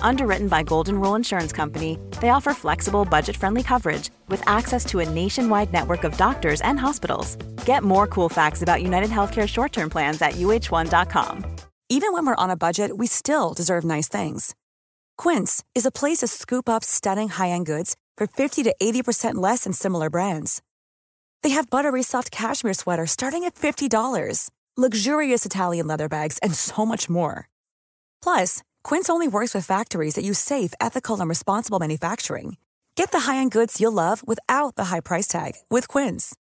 Underwritten by Golden Rule Insurance Company, they offer flexible, budget-friendly coverage with access to a nationwide network of doctors and hospitals. Get more cool facts about UnitedHealthcare short-term plans at uh1.com. Even when we're on a budget, we still deserve nice things. Quince is a place to scoop up stunning high-end goods for 50 to 80% less than similar brands. They have buttery soft cashmere sweaters starting at $50, luxurious Italian leather bags, and so much more. Plus, Quince only works with factories that use safe, ethical, and responsible manufacturing. Get the high-end goods you'll love without the high price tag with Quince.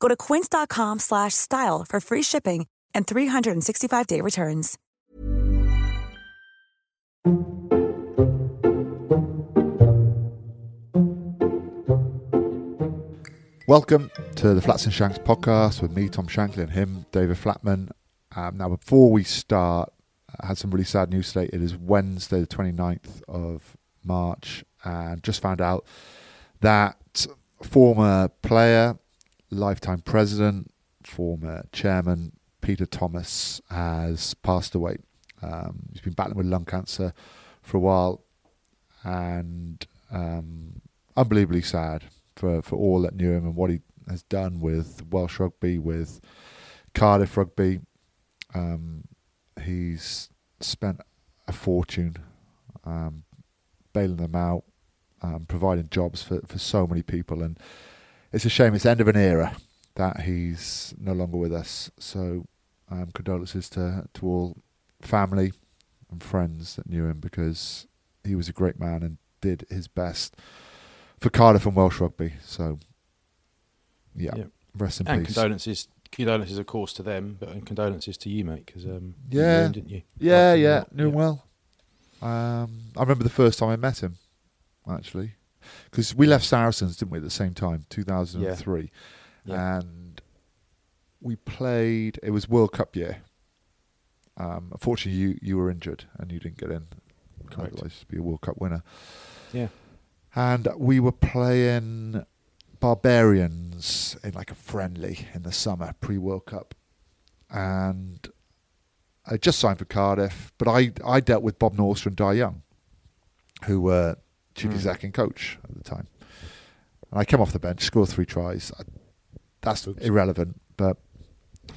Go to quince.com/style for free shipping and 365-day returns. Welcome to the Flats and Shanks podcast with me, Tom Shanklin, and him, David Flatman. Now, before we start, I had some really sad news today. It is Wednesday, the 29th of March, and just found out that former player, lifetime president, former chairman, Peter Thomas, has passed away. He's been battling with lung cancer for a while, and unbelievably sad for all that knew him and what he has done with Welsh rugby, with Cardiff rugby. He's spent a fortune bailing them out, providing jobs for so many people. And it's a shame. It's the end of an era that he's no longer with us. So condolences to all family and friends that knew him, because he was a great man and did his best for Cardiff and Welsh rugby. So, yeah. Rest in peace. Condolences, of course, to them, but condolences to you, mate, because you knew him, didn't you? Yeah. Knew him well. I remember the first time I met him, actually, because we left Saracens, didn't we, at the same time, 2003, and we played. It was World Cup year. Unfortunately, you were injured and you didn't get in. Correct. Otherwise, you'd be a World Cup winner. Yeah, and we were playing Barbarians in like a friendly in the summer pre-World Cup, and I just signed for Cardiff, but I dealt with Bob Norster and Di Young, who were chief exec and coach at the time, and I came off the bench, scored 3 tries. That's irrelevant, but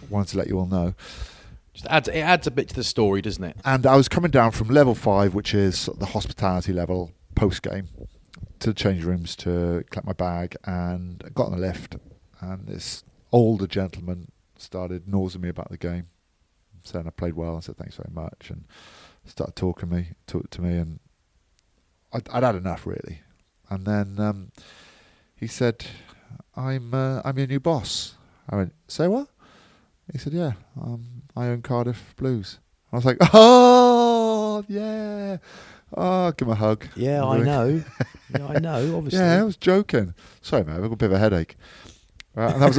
wanted to let you all know. It adds a bit to the story, doesn't it? And I was coming down from level 5, which is the hospitality level, post-game, to the change rooms to collect my bag, and I got on the lift, and this older gentleman started nosing me about the game, saying I played well. I said thanks very much, and started talking to me, and I'd had enough, really. And then he said, "I'm your new boss." I went, "Say what?" He said, "Yeah, I own Cardiff Blues." And I was like, "Oh yeah. Oh, give him a hug." Yeah, I know. Obviously. Yeah, I was joking. Sorry, mate, I've got a bit of a headache. And that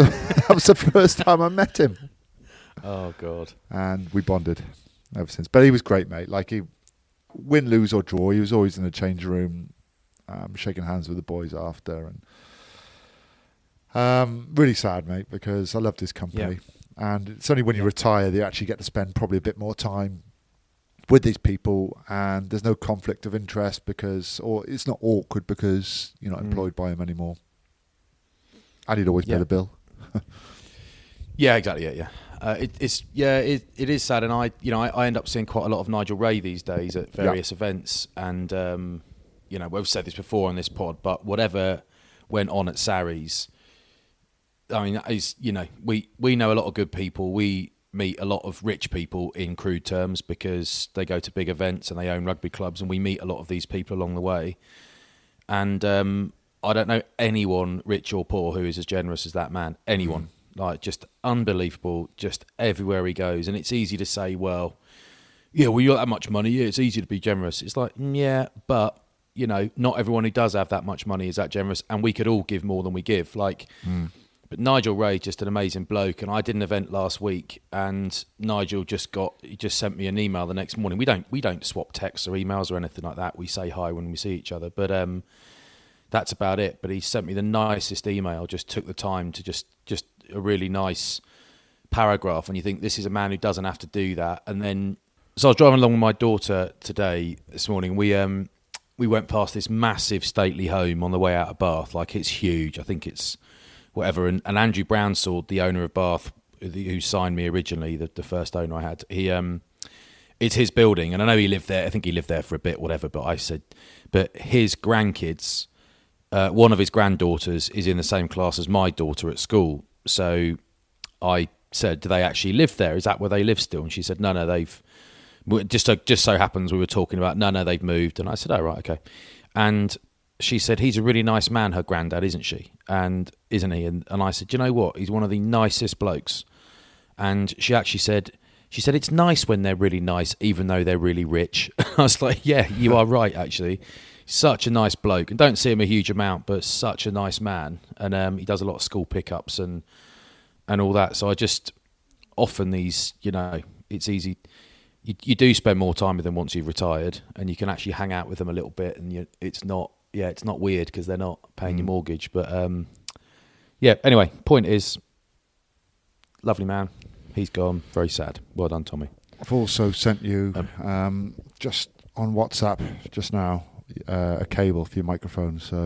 was the first time I met him. Oh, God. And we bonded ever since. But he was great, mate. Like, he win, lose or draw, he was always in the change room, shaking hands with the boys after. And really sad, mate, because I loved his company. Yeah. And it's only when you retire that you actually get to spend probably a bit more time with these people, and there's no conflict of interest because it's not awkward because you're not employed by him anymore. And he'd always pay the bill. Yeah, exactly. Yeah. It is sad, and I end up seeing quite a lot of Nigel Ray these days at various events, and you know, we've said this before on this pod, but whatever went on at Sarries, I mean, is, you know, we know a lot of good people. We meet a lot of rich people in crude terms because they go to big events and they own rugby clubs, and we meet a lot of these people along the way. And I don't know anyone, rich or poor, who is as generous as that man. Anyone. Like, just unbelievable, just everywhere he goes. And it's easy to say, well, yeah, well, you got that much money. Yeah, it's easy to be generous. It's like, yeah, but, you know, not everyone who does have that much money is that generous, and we could all give more than we give. Like... Mm. But Nigel Ray, just an amazing bloke, and I did an event last week, and Nigel just sent me an email the next morning. We don't swap texts or emails or anything like that. We say hi when we see each other, but that's about it. But he sent me the nicest email. Just took the time to just a really nice paragraph, and you think, this is a man who doesn't have to do that. And then, so I was driving along with my daughter this morning. We went past this massive stately home on the way out of Bath. Like, it's huge. I think it's whatever, and Andrew Brownsword, the owner of Bath, who signed me originally, the first owner I had, it's his building, and I know he lived there. I think he lived there for a bit, whatever. But his grandkids, one of his granddaughters is in the same class as my daughter at school. So I said, "Do they actually live there? Is that where they live still?" And she said, "No, they've just so happens we were talking about no, they've moved." And I said, "Oh, right, okay," and she said, "He's a really nice man, her granddad, isn't she? And isn't he?" And I said, "Do you know what? He's one of the nicest blokes." And she actually said, "It's nice when they're really nice, even though they're really rich." I was like, "Yeah, you are right, actually. Such a nice bloke. And don't see him a huge amount, but such a nice man. And he does a lot of school pickups and all that." So I just, often these, you know, it's easy. You do spend more time with them once you've retired, and you can actually hang out with them a little bit, and it's not weird because they're not paying your mortgage. But yeah, anyway, point is, lovely man. He's gone. Very sad. Well done, Tommy. I've also sent you, just on WhatsApp just now, a cable for your microphone, so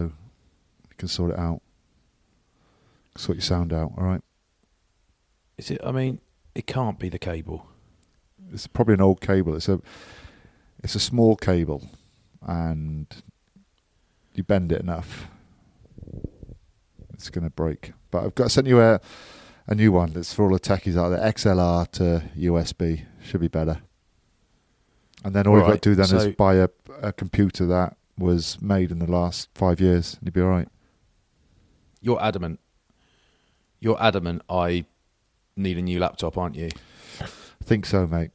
you can sort it out. Sort your sound out, all right? Is it, I mean, it can't be the cable. It's probably an old cable. It's a small cable, and... you bend it enough, it's going to break. But I've sent you a new one that's for all the techies out there. XLR to USB should be better. And then all you've got to do then is buy a computer that was made in the last 5 years, and you'll be all right. You're adamant I need a new laptop, aren't you? I think so, mate.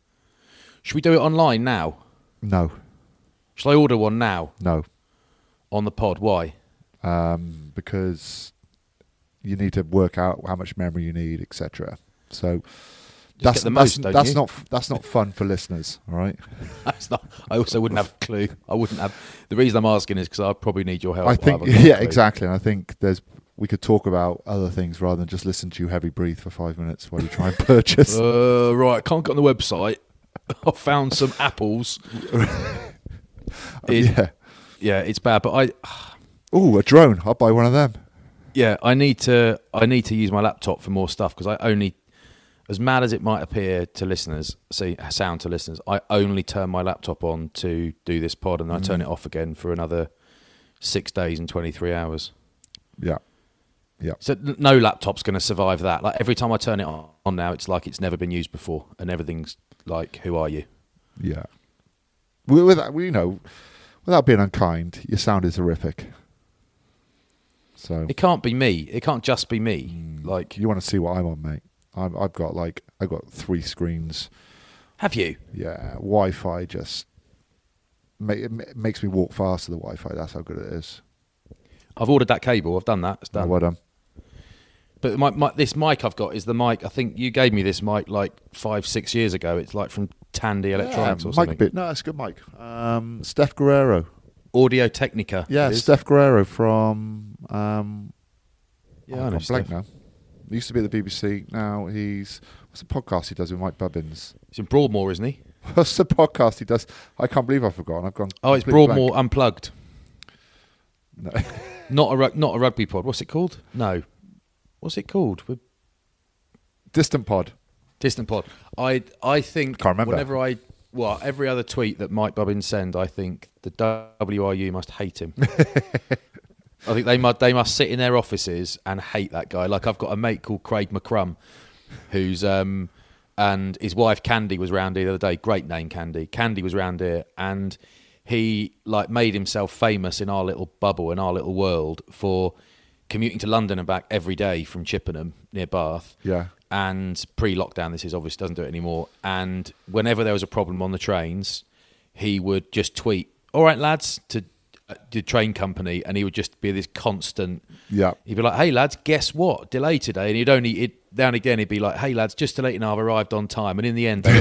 Should we do it online now? No. Shall I order one now? No. On the pod, why? Because you need to work out how much memory you need, etc. So that's not fun for listeners, all right? That's not. I also wouldn't have a clue. I wouldn't have. The reason I'm asking is because I probably need your help. I think, exactly. And I think we could talk about other things rather than just listen to you heavy breathe for 5 minutes while we try and purchase. Right, I can't get on the website. I found some apples. Yeah, it's bad, but a drone! I'll buy one of them. Yeah, I need to use my laptop for more stuff because I only, as mad as it might appear to listeners, I only turn my laptop on to do this pod, and I turn it off again for another 6 days and 23 hours. Yeah, yeah. So no laptop's going to survive that. Like every time I turn it on now, it's like it's never been used before, and everything's like, "Who are you?" Yeah. Without being unkind, your sound is horrific. So it can't be me. It can't just be me. Like, you want to see what I'm on, mate? I've got 3 screens. Have you? Yeah, Wi-Fi just makes me walk faster. The Wi-Fi. That's how good it is. I've ordered that cable. I've done that. It's done. Oh, well done. But this mic I've got is the mic. I think you gave me this mic like 5-6 years ago. It's like from Candy Electronics or something. No, it's a good mic. Steph Guerrero. Audio Technica. Yeah, Steph Guerrero from... I know Steph. Now. He used to be at the BBC. Now he's... What's the podcast he does with Mike Bubbins? He's in Broadmoor, isn't he? What's the podcast he does? I can't believe I've forgotten. I've gone... Oh, it's Broadmoor blank. Unplugged. No. not a rugby pod. What's it called? No. What's it called? Distant Pod. I think I can't remember. whenever I well, every other tweet that Mike Bubbins sends, I think the WRU must hate him. I think they must sit in their offices and hate that guy. Like, I've got a mate called Craig McCrum, who's and his wife Candy was round here the other day. Great name, Candy. Candy was round here, and he like made himself famous in our little bubble, in our little world, for commuting to London and back every day from Chippenham near Bath. Yeah. And pre-lockdown, this is obviously doesn't do it anymore. And whenever there was a problem on the trains, he would just tweet, "All right, lads," to the train company, and he would just be this constant. Yeah. He'd be like, "Hey lads, guess what? Delay today." And now and again he'd be like, "Hey lads, just delayed and I've arrived on time." And in the end, they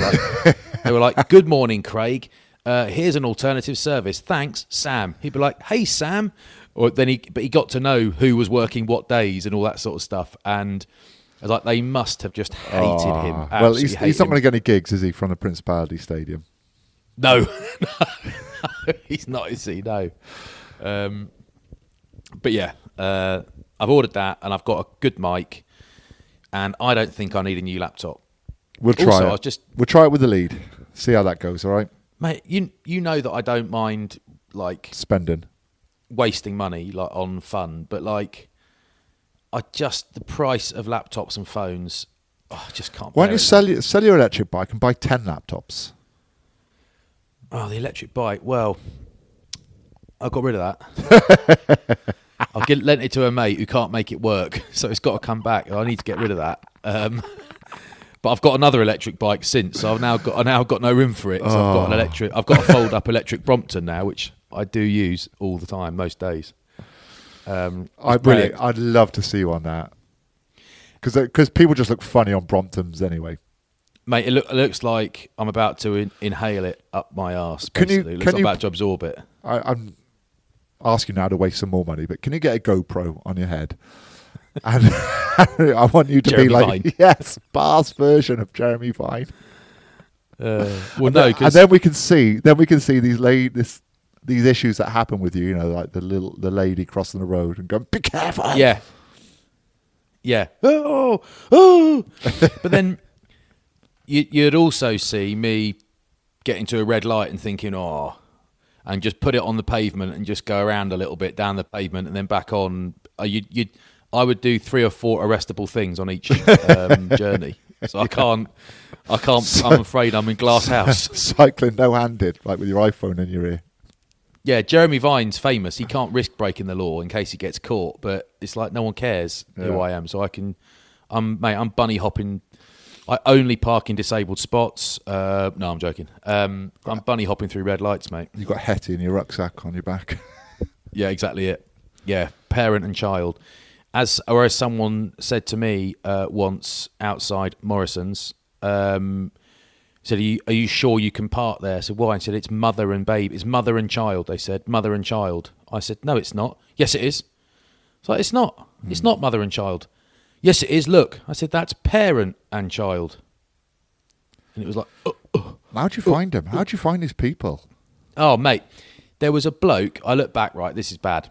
were like, "Good morning, Craig. Here's an alternative service. Thanks, Sam." He'd be like, "Hey Sam." Or then he got to know who was working what days and all that sort of stuff. And I was like, they must have just hated him. Absolutely. Well, he's not going to get any gigs, is he, from the Principality Stadium? No, he's not, is he? No. But yeah, I've ordered that and I've got a good mic and I don't think I need a new laptop. We'll try it with the lead. See how that goes, all right? Mate, you know that I don't mind, like... Wasting money, like, on fun, but, like, the price of laptops and phones, I just can't bear it. Why don't you sell your electric bike and buy 10 laptops? Oh, the electric bike. Well, I got rid of that. I've lent it to a mate who can't make it work, so it's got to come back. I need to get rid of that. But I've got another electric bike since. So I've now got no room for it. So I've got a fold up electric Brompton now, which I do use all the time, most days. Brilliant. I'd love to see you on that because people just look funny on Bromptons anyway. Mate, it looks like I'm about to inhale it up my arse. I'm about to absorb it. I'm asking now to waste some more money, but can you get a GoPro on your head? And I want you to Jeremy be like, Vine. Yes, Bar's version of Jeremy Vine. Then we can see. Then we can see these issues that happen with you. You know, like the lady crossing the road and going, "Be careful!" Yeah, yeah. Oh. But then you'd also see me get into a red light and thinking, "Oh," and just put it on the pavement and just go around a little bit down the pavement and then back on. I would do 3 or 4 arrestable things on each journey. So I can't. I'm afraid I'm in glass house. Cycling no-handed, like with your iPhone in your ear. Yeah, Jeremy Vine's famous. He can't risk breaking the law in case he gets caught. But it's like no one cares who I am, so I can. I'm bunny hopping. I only park in disabled spots. No, I'm joking. I'm bunny hopping through red lights, mate. You've got Hetty in your rucksack on your back. Yeah, exactly it. Yeah, parent and child. As someone said to me once outside Morrison's, said, are you sure you can park there? I said, why? I said, it's mother and baby. It's mother and child, they said. Mother and child. I said, no, it's not. Yes, it is. It's like, it's not. Mm. It's not mother and child. Yes, it is. Look. I said, that's parent and child. And it was like... How'd you find him? How'd you find these people? Oh, mate. There was a bloke. I look back, right, this is bad.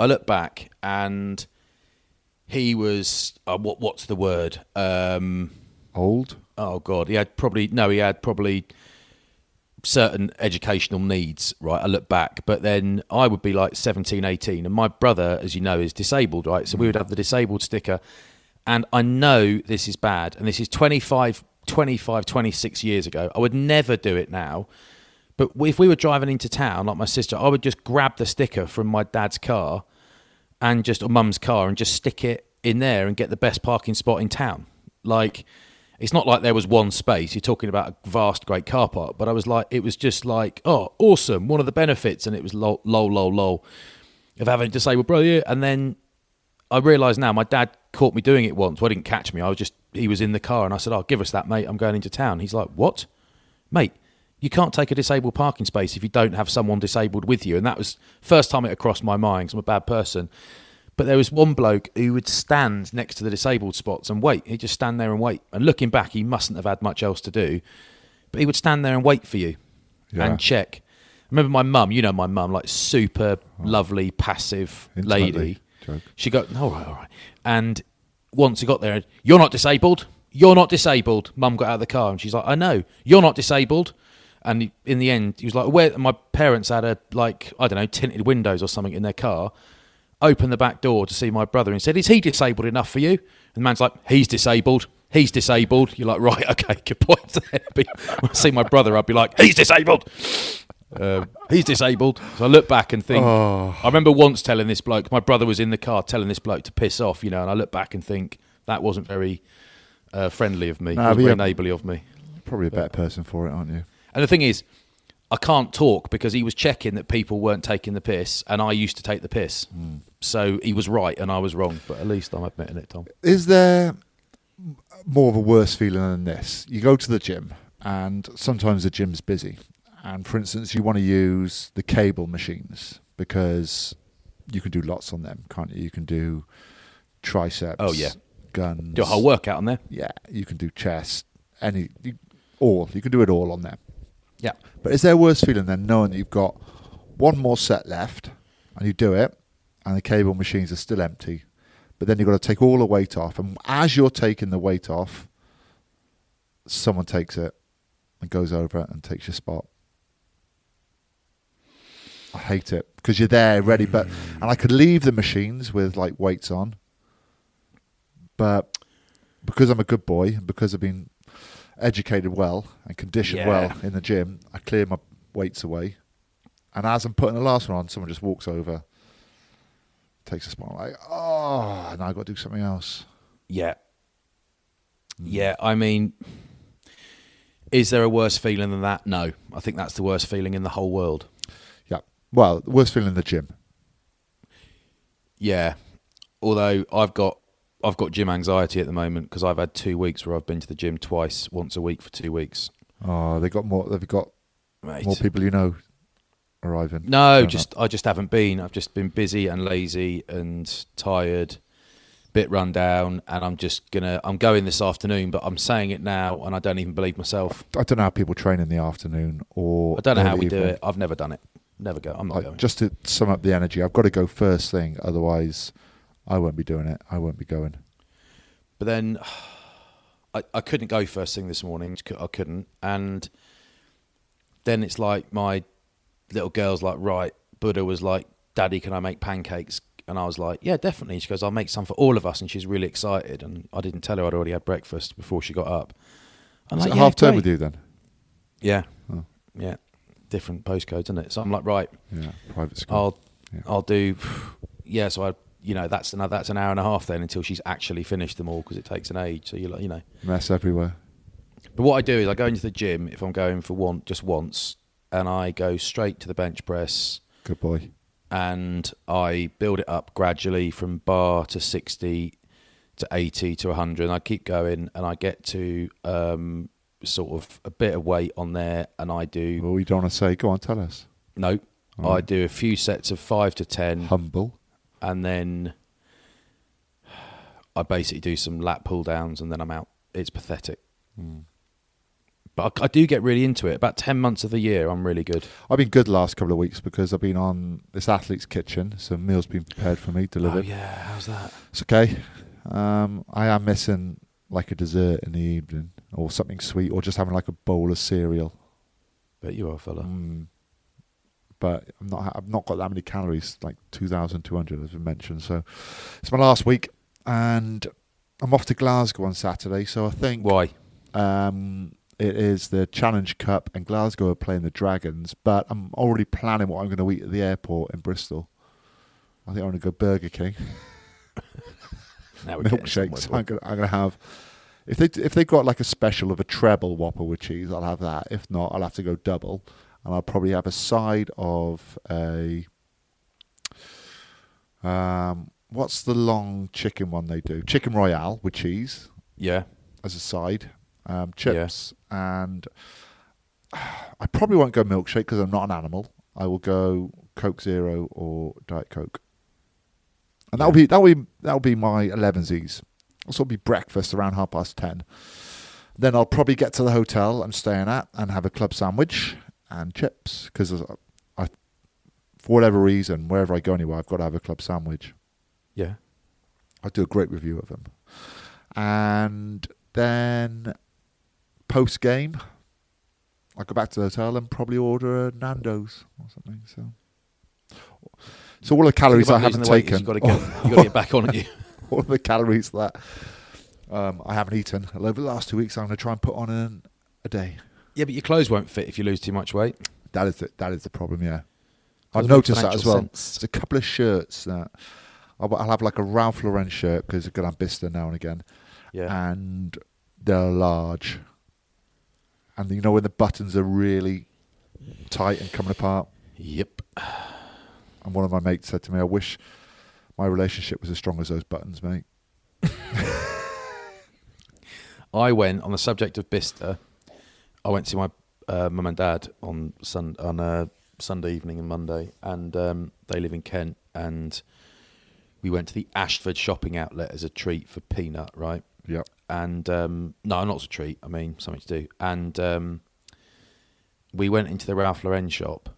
I look back and... He was, what's the word? Old? Oh, God. He had probably certain educational needs, right? I look back, but then I would be like 17, 18. And my brother, as you know, is disabled, right? So we would have the disabled sticker. And I know this is bad. And this is 26 years ago. I would never do it now. But if we were driving into town, like my sister, I would just grab the sticker from my dad's car and just or mum's car and just stick it in there and get the best parking spot in town. Like, it's not like there was one space. You're talking about a vast, great car park. But I was like, it was just like, oh, awesome. One of the benefits. And it was lol of having a disabled brother. And then I realised now my dad caught me doing it once. Well, he didn't catch me. He was in the car and I said, oh, give us that, mate. I'm going into town. He's like, what? Mate, you can't take a disabled parking space if you don't have someone disabled with you. And that was first time it had crossed my mind because I'm a bad person. But there was one bloke who would stand next to the disabled spots and wait. He'd just stand there and wait. And looking back, he mustn't have had much else to do. But he would stand there and wait for you and check. I remember my mum, you know my mum, like super lovely, passive lady. Joke. She got, all right. And once he got there, you're not disabled. Mum got out of the car and she's like, I know, you're not disabled. And he, in the end, he was like, "Where my parents had a like I don't know tinted windows or something in their car." Opened the back door to see my brother and said, "Is he disabled enough for you?" And the man's like, "He's disabled." You're like, "Right, okay, good point." When I see my brother, I'd be like, "He's disabled." So I look back and think, I remember once telling this bloke, my brother was in the car telling this bloke to piss off, you know, and I look back and think that wasn't very friendly of me. No, it wasn't very neighbourly of me. Probably a better person for it, aren't you? And the thing is, I can't talk because he was checking that people weren't taking the piss, and I used to take the piss. Mm. So he was right and I was wrong, but at least I'm admitting it, Tom. Is there more of a worse feeling than this? You go to the gym, and sometimes the gym's busy. And for instance, you want to use the cable machines because you can do lots on them, can't you? You can do triceps, guns. Do a whole workout on there. Yeah, you can do chest, you can do it all on there. Yeah. But is there a worse feeling than knowing that you've got one more set left and you do it and the cable machines are still empty, but then you've got to take all the weight off, and as you're taking the weight off, someone takes it and goes over and takes your spot? I hate it because you're there ready, and I could leave the machines with like weights on, but because I'm a good boy and because I've been educated well and conditioned well in the gym, I clear my weights away, and as I'm putting the last one on, someone just walks over, takes a spot, like, oh, now I've got to do something else. I mean, is there a worse feeling than that? No, I think that's the worst feeling in the whole world. Well, the worst feeling in the gym. Yeah, although I've got gym anxiety at the moment because I've had 2 weeks where I've been to the gym twice, once a week for 2 weeks. Oh, they've got more people you know arriving. No, I just haven't been. I've just been busy and lazy and tired, bit run down, and I'm going this afternoon, but I'm saying it now and I don't even believe myself. I don't know how people train in the afternoon or I don't know how we do it. I've never done it. Never go. I'm not going. Just to sum up the energy, I've got to go first thing, otherwise I won't be doing it. I won't be going. But then I couldn't go first thing this morning. I couldn't. And then it's like my little girl's like, right, Buddha was like, Daddy, can I make pancakes? And I was like, yeah, definitely. She goes, I'll make some for all of us. And she's really excited. And I didn't tell her I'd already had breakfast before she got up. Was it half term with you then? Yeah. Oh. Yeah. Different postcodes, isn't it? So I'm like, right, private school. I'll do, So that's an hour and a half then until she's actually finished them all because it takes an age. So you're like, mess everywhere. But what I do is I go into the gym if I'm going for once, and I go straight to the bench press. Good boy. And I build it up gradually from bar to 60 to 80 to 100. And I keep going, and I get to sort of a bit of weight on there, and I do... Well, you don't want to say, go on, tell us. No, right. I do a few sets of 5 to 10. Humble. And then I basically do some lat pull downs, and then I'm out. It's pathetic. Mm. But I do get really into it. About 10 months of the year, I'm really good. I've been good last couple of weeks because I've been on this Athlete's Kitchen, so meals been prepared for me, delivered. Oh, yeah, how's that? It's okay. I am missing like a dessert in the evening, or something sweet, or just having like a bowl of cereal. Bet you are, fella. Mm. But I've not got that many calories, like 2,200 as we mentioned. So it's my last week, and I'm off to Glasgow on Saturday. So I think why? It is the Challenge Cup, and Glasgow are playing the Dragons. But I'm already planning what I'm going to eat at the airport in Bristol. I think I'm going to go Burger King. Milkshakes. I'm going to have. If they got like a special of a treble Whopper with cheese, I'll have that. If not, I'll have to go double, and I'll probably have a side of a what's the long chicken one they do? Chicken Royale with cheese. Yeah, as a side, chips, and I probably won't go milkshake because I'm not an animal. I will go Coke Zero or Diet Coke, and that'll be my 11sies. So it'll be breakfast around 10:30. Then I'll probably get to the hotel I'm staying at and have a club sandwich and chips because I, for whatever reason, wherever I go anywhere, I've got to have a club sandwich. Yeah. I do a great review of them. And then post-game, I go back to the hotel and probably order a Nando's or something. So all the calories I haven't taken, you've got to get back on, haven't you? All the calories that I haven't eaten over the last 2 weeks, I'm going to try and put on a day. Yeah, but your clothes won't fit if you lose too much weight. That is the problem. Yeah, I've noticed that as well. There's a couple of shirts that I'll have, like a Ralph Lauren shirt, because I'm going to have Bicester now and again. Yeah, and they're large. And you know when the buttons are really tight and coming apart? Yep. And one of my mates said to me, I wish my relationship was as strong as those buttons, mate. I went, on the subject of Bicester, I went to my mum and dad on Sunday evening and Monday, and they live in Kent, and we went to the Ashford shopping outlet as a treat for Peanut, right? Yeah. And no, not as a treat, I mean something to do. And we went into the Ralph Lauren shop,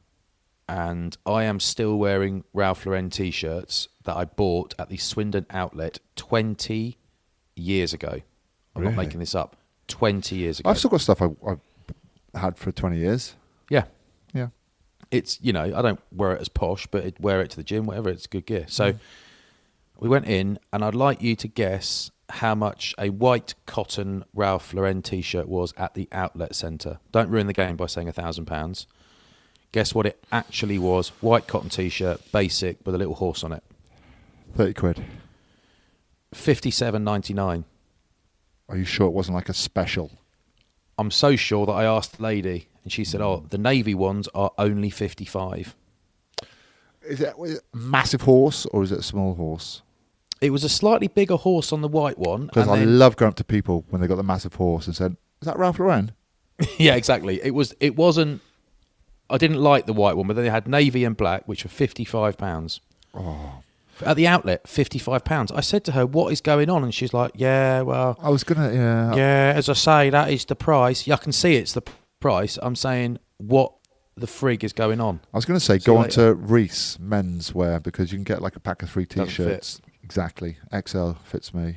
and I am still wearing Ralph Lauren t-shirts that I bought at the Swindon outlet 20 years ago. I'm not making this up. 20 years ago. I've still got stuff I've had for 20 years. Yeah. Yeah. It's, I don't wear it as posh, but I'd wear it to the gym, whatever, it's good gear. So we went in, and I'd like you to guess how much a white cotton Ralph Lauren t-shirt was at the outlet centre. Don't ruin the game by saying £1,000. Guess what it actually was. White cotton t-shirt, basic, with a little horse on it. 30 quid. £57.99. Are you sure it wasn't like a special? I'm so sure that I asked the lady, and she said, the navy ones are only 55. Is it a massive horse, or is it a small horse? It was a slightly bigger horse on the white one. Because I love going up to people when they got the massive horse and said, is that Ralph Lauren? Yeah, exactly. It wasn't, I didn't like the white one, but then they had navy and black, which were £55. Oh. At the outlet, £55. I said to her, what is going on? And she's like, yeah, well. I was going to, yeah. Yeah, as I say, that is the price. Yeah, I can see it's the price. I'm saying, what the frig is going on? I was going to say, go on to Reese menswear, because you can get like a pack of 3 t-shirts. Exactly. XL fits me.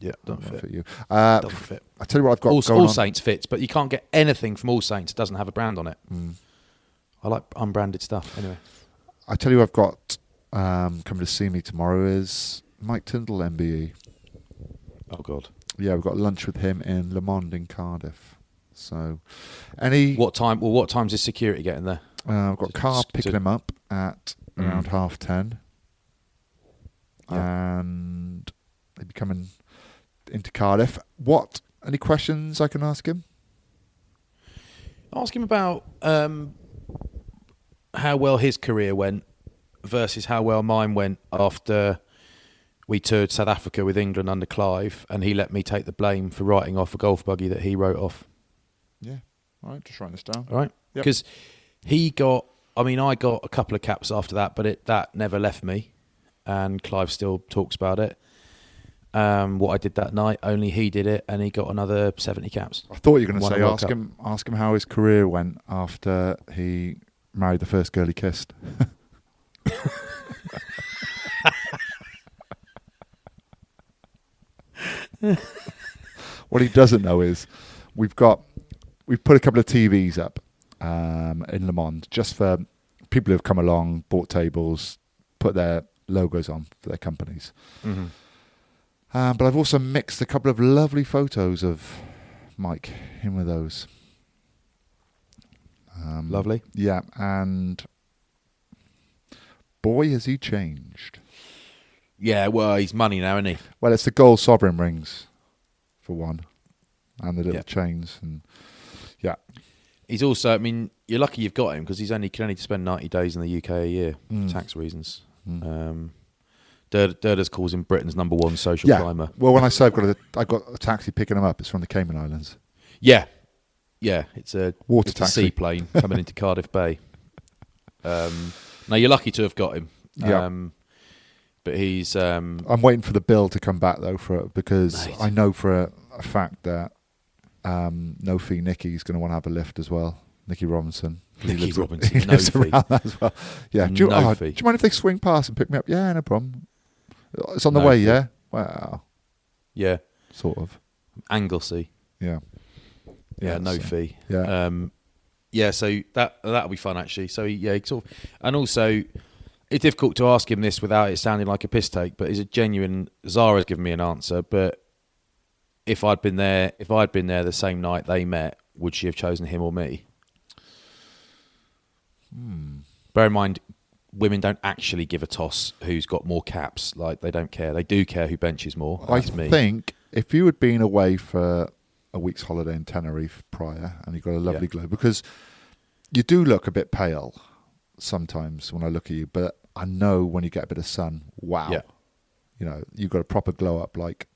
Yeah, don't fit you. Doesn't fit. I tell you what I've got All Saints fits, but you can't get anything from All Saints. It doesn't have a brand on it. Mm. I like unbranded stuff. Anyway. I tell you I've got coming to see me tomorrow is Mike Tyndall, MBE. Oh, God. Yeah, we've got lunch with him in Le Monde in Cardiff. So, what time's his security getting there? I've got a car picking him up at around 10:30. Yeah. And they'd be coming into Cardiff. What? Any questions I can ask him? Ask him about how well his career went versus how well mine went after we toured South Africa with England under Clive, and he let me take the blame for writing off a golf buggy that he wrote off. Yeah. All right, just writing this down. All right. Because I got a couple of caps after that, but that never left me. And Clive still talks about it. What I did that night, only he did it, and he got another 70 caps. I thought you were going to say, ask him how his career went after he married the first girl he kissed. What he doesn't know is we've put a couple of TVs up in Le Monde, just for people who've come along, bought tables, put their logos on for their companies. Mm-hmm. But I've also mixed a couple of lovely photos of Mike in with those. Lovely. Yeah, and boy, has he changed. Yeah, well, he's money now, isn't he? Well, it's the gold sovereign rings, for one, and the little chains. And yeah. He's also, I mean, you're lucky you've got him, because he can only spend 90 days in the UK a year for tax reasons. Mm. Durda's calls him Britain's #1 social climber. Well, when I say I've got a taxi picking him up, it's from the Cayman Islands. Yeah, it's a water taxi, seaplane coming into Cardiff Bay. Now you're lucky to have got him. But he's. I'm waiting for the bill to come back though, because mate. I know for a fact that no fee Nicky's going to want to have a lift as well. Nicky Robinson. He lives around that as well. Yeah. Do you mind if they swing past and pick me up? Yeah, no problem. It's on the way, yeah? Wow. Yeah. Sort of. Anglesey. Yeah. Yeah, no fee. Yeah. Yeah, so that'll be fun actually. So yeah, sort of, and also it's difficult to ask him this without it sounding like a piss take, but he's a genuine. Zara's given me an answer, but if I'd been there the same night they met, would she have chosen him or me? Bear in mind, women don't actually give a toss who's got more caps. Like they don't care. They do care who benches more. I think if you had been away for a week's holiday in Tenerife prior, and you got a lovely glow, because you do look a bit pale sometimes when I look at you, but I know when you get a bit of sun, wow, you know, you've got a proper glow up, like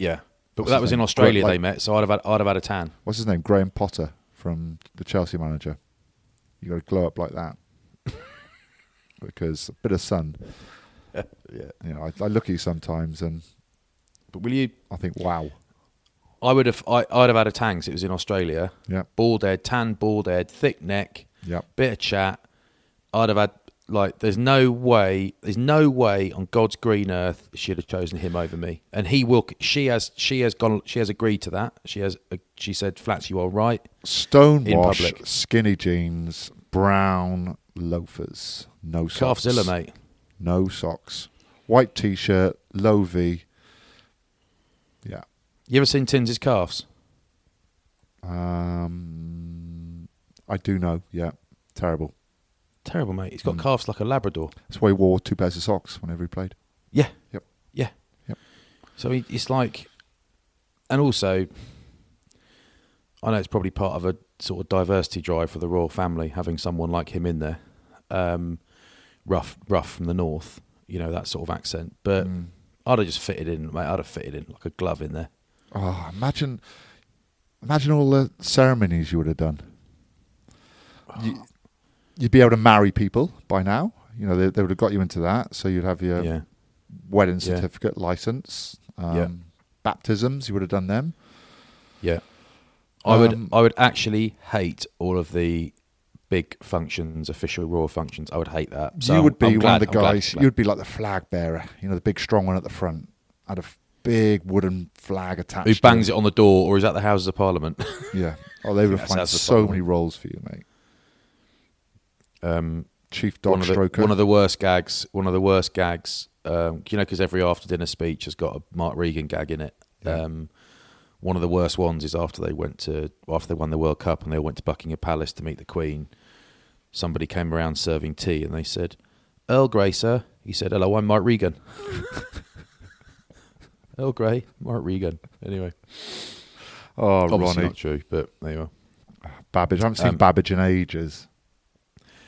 But that was in Australia they met, so I'd have had a tan. What's his name? Graham Potter, from the Chelsea manager. You got to glow up like that because a bit of sun. Yeah, you know, I look at you sometimes, but will you? I think wow. I'd have had a tan because it was in Australia. Yeah. Bald head, thick neck. Yeah. Bit of chat. I'd have had, like, there's no way on God's green earth she'd have chosen him over me. And he will. She has agreed to that. She said, Flats, you are right. Stonewash, skinny jeans, brown loafers, no socks. Calfzilla, mate. No socks. White t-shirt, low V. Yeah. You ever seen Tins' calves? I do know, yeah. Terrible. Terrible, mate. He's got calves like a Labrador. That's why he wore two pairs of socks whenever he played. Yeah. Yep. So it's like... And also, I know it's probably part of a sort of diversity drive for the royal family, having someone like him in there. Rough from the north, you know, that sort of accent. But I'd have just fitted in, mate. I'd have fitted in like a glove in there. Oh, imagine all the ceremonies you would have done. You'd be able to marry people by now. You know, they would have got you into that. So you'd have your wedding certificate, license, baptisms. You would have done them. Yeah, I would actually hate all of the big functions, official royal functions. I would hate that. So you would be one of the guys. You'd be like the flag bearer. You know, the big strong one at the front. I'd have. Big wooden flag attached. Who bangs it on the door, or is that the Houses of Parliament? Yeah. Oh, they would find so many roles for you, mate. Chief dog stroker. One of the worst gags. You know, because every after dinner speech has got a Mark Regan gag in it. Yeah. One of the worst ones is after they won the World Cup and they all went to Buckingham Palace to meet the Queen. Somebody came around serving tea and they said, "Earl Grey, sir." He said, "Hello, I'm Mark Regan." Earl Grey, Mark Regan. Anyway. Oh, obviously Ronnie. Not true, but there you are. Babbage. I haven't seen Babbage in ages.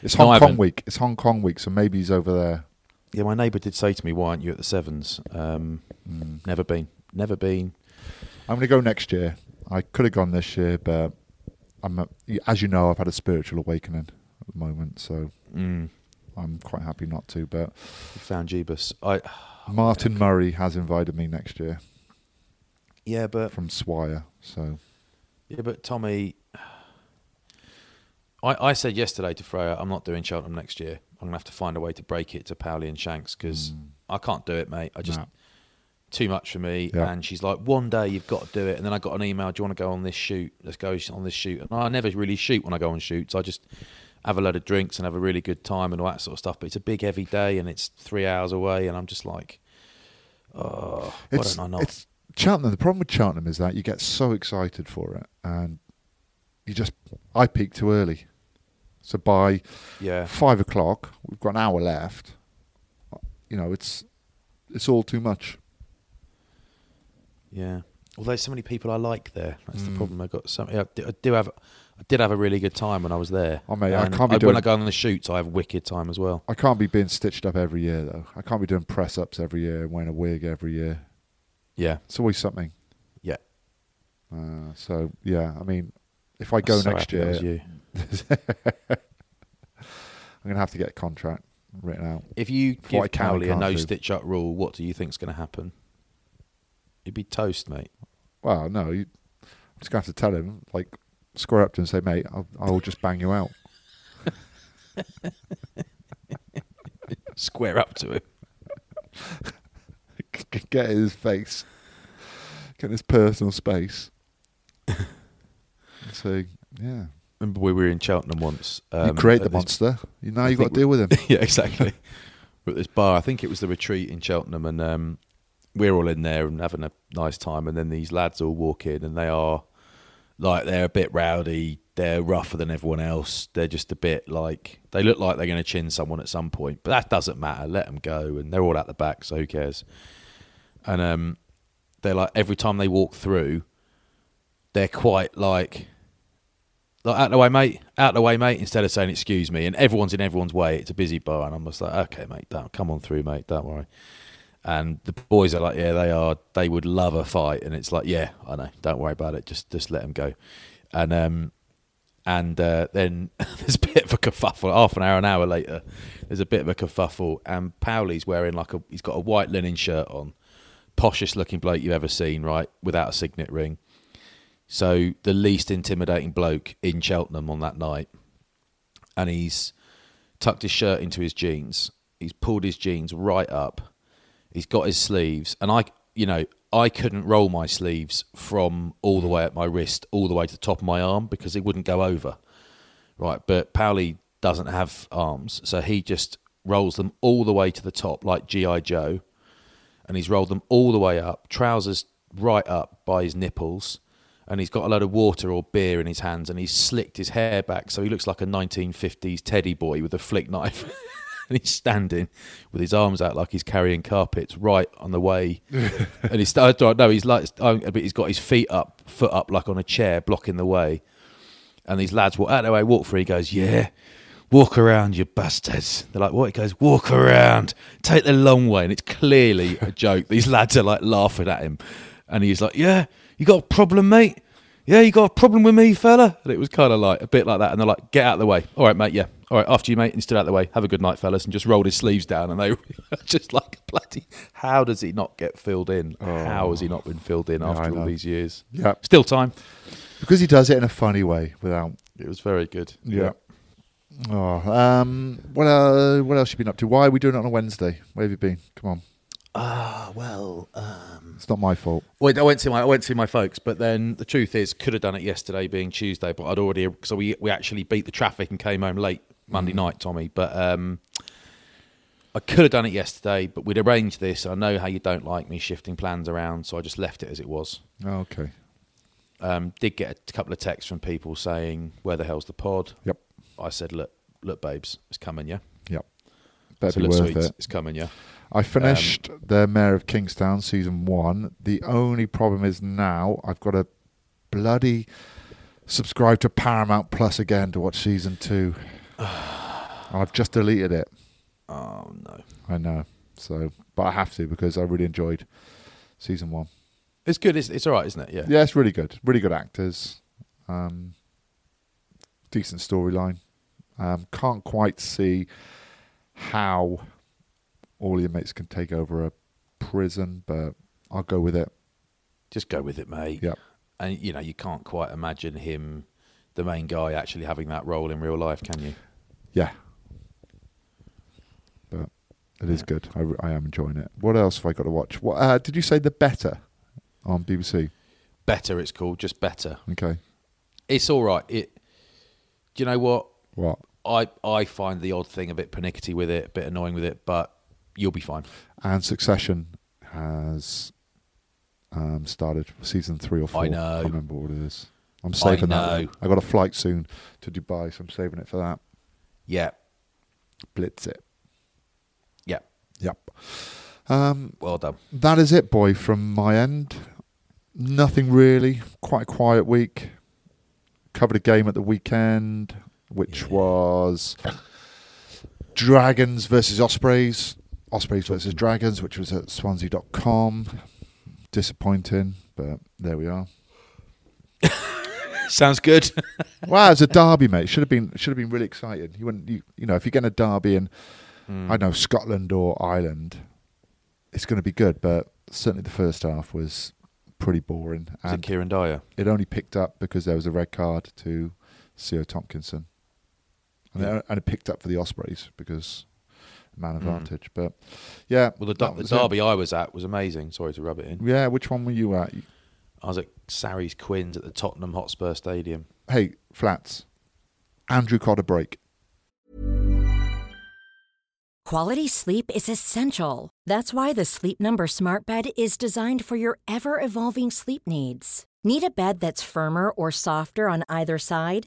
It's Hong Kong week, so maybe he's over there. Yeah, my neighbour did say to me, "Why aren't you at the Sevens?" Never been. I'm going to go next year. I could have gone this year, but as you know, I've had a spiritual awakening at the moment, so I'm quite happy not to. But you found Jeebus. Martin Murray has invited me next year. Yeah, but... From Swire, so... Yeah, but Tommy... I said yesterday to Freya, I'm not doing Cheltenham next year. I'm going to have to find a way to break it to Powley and Shanks, because I can't do it, mate. I just... Nah. Too much for me. Yeah. And she's like, one day you've got to do it. And then I got an email, do you want to go on this shoot? Let's go on this shoot. And I never really shoot when I go on shoots. I just have a load of drinks and have a really good time and all that sort of stuff. But it's a big, heavy day and it's 3 hours away. And I'm just like, oh, why don't I not? It's Cheltenham. The problem with Cheltenham is that you get so excited for it. And I peak too early. So by 5 o'clock, we've got an hour left. You know, it's all too much. Yeah, although so many people I like there. That's the problem. I got some. I did have a really good time when I was there. Oh mate, I can't be doing, when I go on the shoots, I have a wicked time as well. I can't be being stitched up every year though. I can't be doing press ups every year and wearing a wig every year. Yeah, it's always something. Yeah. So yeah, I mean, if I go next year, I'm gonna have to get a contract written out. If you give Cowley a no stitch up rule, what do you think's gonna happen? It'd be toast, mate. Well, no, I'm just going to have to tell him, like, square up to him and say, mate, I'll just bang you out. Square up to him. Get in his face. Get in his personal space. So, yeah. Remember we were in Cheltenham once. You create the monster. Now you've got to deal with him. Yeah, exactly. We're at this bar. I think it was the Retreat in Cheltenham, and we're all in there and having a nice time, and then these lads all walk in, and they are like, they're a bit rowdy, they're rougher than everyone else, they're just a bit like, they look like they're going to chin someone at some point, but that doesn't matter, let them go, and they're all at the back, so who cares? And they're like, every time they walk through, they're quite like, out the way mate, instead of saying excuse me, and everyone's in everyone's way. It's a busy bar, and I'm just like, okay mate, come on through mate, don't worry. And the boys are like, yeah, they would love a fight. And it's like, yeah, I know, don't worry about it, just let them go. And then there's a bit of a kerfuffle. Half an hour later, there's a bit of a kerfuffle, and Powley's wearing he's got a white linen shirt on, poshest looking bloke you've ever seen, right, without a signet ring. So the least intimidating bloke in Cheltenham on that night. And he's tucked his shirt into his jeans. He's pulled his jeans right up. He's got his sleeves, and I couldn't roll my sleeves from all the way at my wrist all the way to the top of my arm because it wouldn't go over, right? But Powley doesn't have arms, so he just rolls them all the way to the top like G.I. Joe, and he's rolled them all the way up, trousers right up by his nipples, and he's got a load of water or beer in his hands, and he's slicked his hair back so he looks like a 1950s teddy boy with a flick knife. And he's standing with his arms out like he's carrying carpets right on the way. And he started, no, he's like, but he's got his foot up like on a chair, blocking the way. And these lads walk out the way, walk through. He goes, yeah, walk around, you bastards. They're like, what? He goes, walk around, take the long way. And it's clearly a joke. These lads are like laughing at him. And he's like, yeah, you got a problem, mate? Yeah, you got a problem with me, fella? And it was kind of like a bit like that. And they're like, get out of the way. All right, mate, yeah. All right, after you, mate. And he stood out of the way. Have a good night, fellas. And just rolled his sleeves down. And they were just like, bloody, how does he not get filled in? Oh. How has he not been filled in after all these years? Yeah. Still time. Because he does it in a funny way without... It was very good. Yeah. Oh, what else have you been up to? Why are we doing it on a Wednesday? Where have you been? Come on. It's not my fault. Wait, I went to my folks, but then the truth is, could have done it yesterday, being Tuesday, but I'd already. So we actually beat the traffic and came home late Monday night, Tommy. But I could have done it yesterday, but we'd arranged this. I know how you don't like me shifting plans around, so I just left it as it was. Oh, okay. Did get a couple of texts from people saying, "Where the hell's the pod?" Yep. I said, "Look, babes, it's coming, yeah." Yep. Better be worth it. It's coming, yeah. I finished The Mayor of Kingstown, season 1. The only problem is now I've got to bloody subscribe to Paramount Plus again to watch season 2. I've just deleted it. Oh, no. I know. So, but I have to because I really enjoyed season 1. It's good. It's all right, isn't it? Yeah. Yeah, it's really good. Really good actors. Decent storyline. Can't quite see how... all your mates can take over a prison, but I'll go with it. Just go with it, mate. Yeah. And, you know, you can't quite imagine him, the main guy, actually having that role in real life, can you? Yeah. But it is good. I am enjoying it. What else have I got to watch? What, did you say The Better on BBC? Better, it's called. Just Better. Okay. It's all right. Do you know what? What? I find the odd thing a bit pernickety with it, a bit annoying with it, but... you'll be fine. And Succession has started season 3 or 4. I know. I can't remember what it is. I'm saving that. I got a flight soon to Dubai, so I'm saving it for that. Yeah. Blitz it. Yeah. Yep. Well done. That is it, boy, from my end. Nothing really. Quite a quiet week. Covered a game at the weekend, which was Dragons versus Ospreys. Ospreys versus Dragons, which was at Swansea.com. Disappointing, but there we are. Sounds good. Wow, it's a derby, mate. Should have been really exciting. You wouldn't, you know, if you're getting a derby in, I don't know, Scotland or Ireland, it's going to be good. But certainly the first half was pretty boring. Was it Kieran Dyer? It only picked up because there was a red card to Seo Tompkinson, and it picked up for the Ospreys because. Man advantage, but yeah. Well, the derby I was at was amazing. Sorry to rub it in. Yeah, which one were you at? I was at Sarries Quins at the Tottenham Hotspur Stadium. hey, Flats, Andrew Cotter break. Quality sleep is essential. That's why the Sleep Number Smart Bed is designed for your ever-evolving sleep needs. Need a bed that's firmer or softer on either side?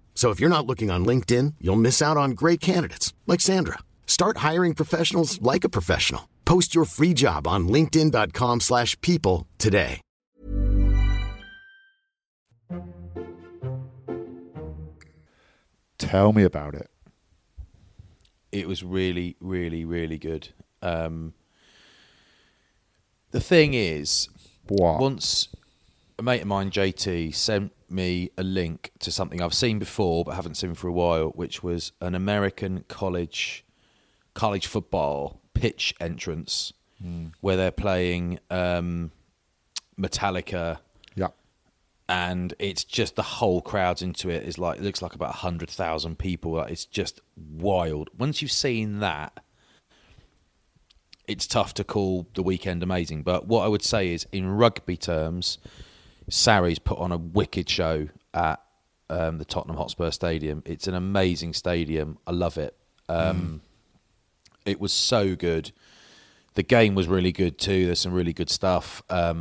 So if you're not looking on LinkedIn, you'll miss out on great candidates like Sandra. Start hiring professionals like a professional. Post your free job on linkedin.com/people today. Tell me about it. It was really, really, really good. The thing is... What? Once a mate of mine, JT, sent me a link to something I've seen before but haven't seen for a while, which was an American college football pitch entrance where they're playing Metallica. Yeah. And it's just the whole crowd's into it. It's like, it looks like about 100,000 people. Like, it's just wild. Once you've seen that, it's tough to call the weekend amazing. But what I would say is, in rugby terms, Sarri's put on a wicked show at the Tottenham Hotspur Stadium. It's an amazing stadium. I love it. It was so good. The game was really good too. There's some really good stuff. I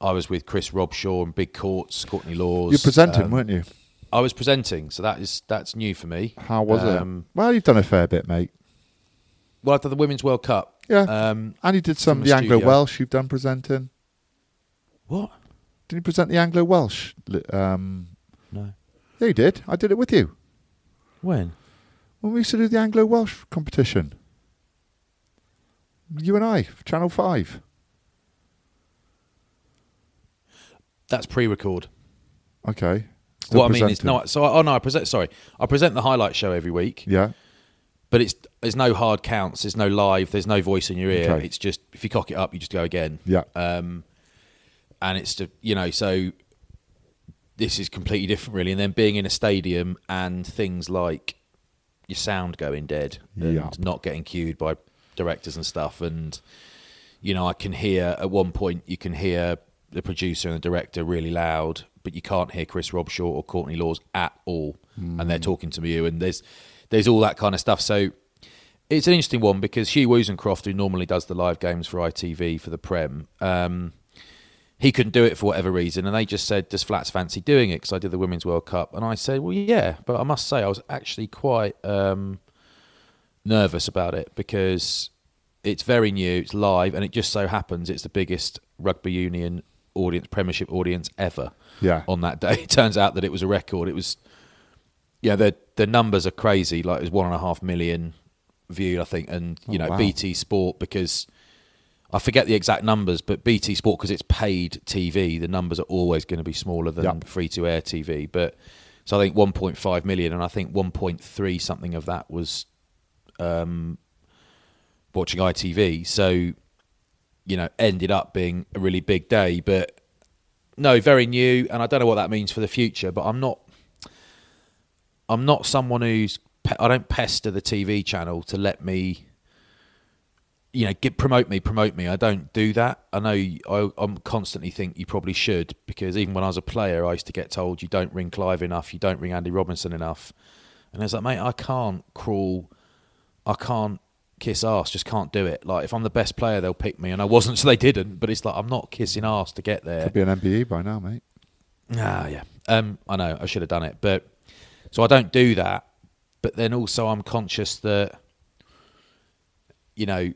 was with Chris Robshaw and Big Courts, Courtney Laws. You're presenting, weren't you? I was presenting, so that's new for me. How was it? Well, you've done a fair bit, mate. Well, after the Women's World Cup. Yeah, and you did some of the Anglo-Welsh you've done presenting. What? Didn't you present the Anglo-Welsh? No. Yeah, you did. I did it with you. When? When we used to do the Anglo-Welsh competition. You and I, Channel 5. That's pre-record. Okay. Still what presenting. I mean is, no, so I present, sorry. I present the highlight show every week. Yeah. But there's no hard counts, there's no live, there's no voice in your ear. Okay. It's just, if you cock it up, you just go again. Yeah. And it's, so this is completely different, really. And then being in a stadium and things like your sound going dead and not getting cued by directors and stuff. And, I can hear, at one point, you can hear the producer and the director really loud, but you can't hear Chris Robshaw or Courtney Laws at all. And they're talking to you, and there's all that kind of stuff. So it's an interesting one because Hugh Wozencroft, who normally does the live games for ITV for the Prem, he couldn't do it for whatever reason. And they just said, does Flats fancy doing it? Because I did the Women's World Cup. And I said, well, yeah. But I must say I was actually quite nervous about it because it's very new, it's live, and it just so happens it's the biggest rugby union audience, Premiership audience ever on that day. It turns out that it was a record. It was... Yeah, the numbers are crazy. Like, it was 1.5 million viewed, I think, and wow. BT Sport, because I forget the exact numbers, but BT Sport, because it's paid TV, the numbers are always going to be smaller than free to air TV. But so I think 1.5 million, and I think 1.3 something of that was watching ITV. So ended up being a really big day, but no, very new, and I don't know what that means for the future. But I'm not someone I don't pester the TV channel to let me you know, promote me. I don't do that. I know I'm constantly think you probably should, because even when I was a player, I used to get told you don't ring Clive enough, you don't ring Andy Robinson enough. And I was like, mate, I can't crawl, I can't kiss ass, just can't do it. Like, if I'm the best player, they'll pick me, and I wasn't, so they didn't. But it's like, I'm not kissing ass to get there. Could be an MBE by now, mate. Ah, yeah. I know, I should have done it. But so I don't do that. But then also I'm conscious that, you know,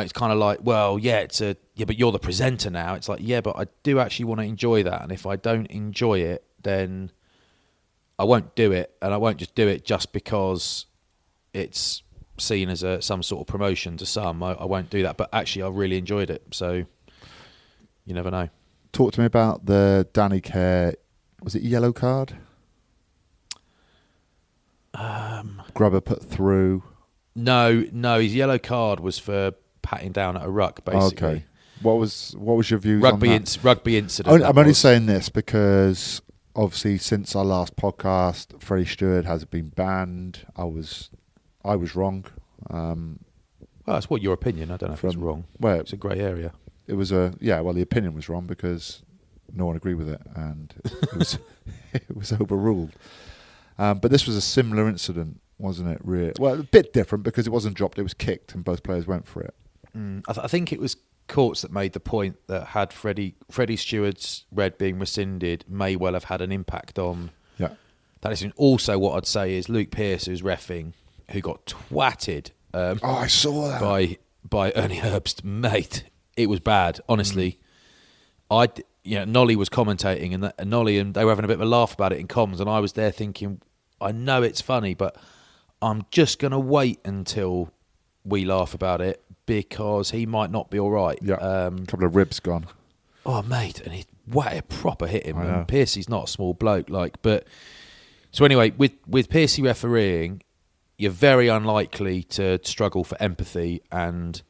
it's kind of like, well, yeah, but you're the presenter now. It's like, yeah, but I do actually want to enjoy that. And if I don't enjoy it, then I won't do it. And I won't just do it just because it's seen as some sort of promotion to some. I won't do that. But actually, I really enjoyed it. So you never know. Talk to me about the Danny Care, was it yellow card? Grubber put through. No, his yellow card was for patting down at a ruck, basically. Okay. What was your views on that? Rugby incident. I'm only saying this because, obviously, since our last podcast, Freddie Stewart has been banned. I was wrong. Well, that's what your opinion. I don't know if it's wrong. Well, it's a grey area. It was the opinion was wrong because no one agreed with it, and it was overruled. But this was a similar incident, wasn't it? Really? Well, a bit different because it wasn't dropped; it was kicked, and both players went for it. I think it was Courts that made the point that had Freddie Stewart's red being rescinded may well have had an impact on. Yeah, that is also what I'd say is Luke Pearce, who's reffing, who got twatted. I saw that by Ernie Herbst, mate. It was bad, honestly. Nolly was commentating, and Nolly and they were having a bit of a laugh about it in comms, and I was there thinking, I know it's funny, but I'm just going to wait until we laugh about it because he might not be all right. Yeah, a couple of ribs gone. Oh, mate, and it proper hit him. And Piercy's not a small bloke, but so anyway, with Piercy refereeing, you're very unlikely to struggle for empathy and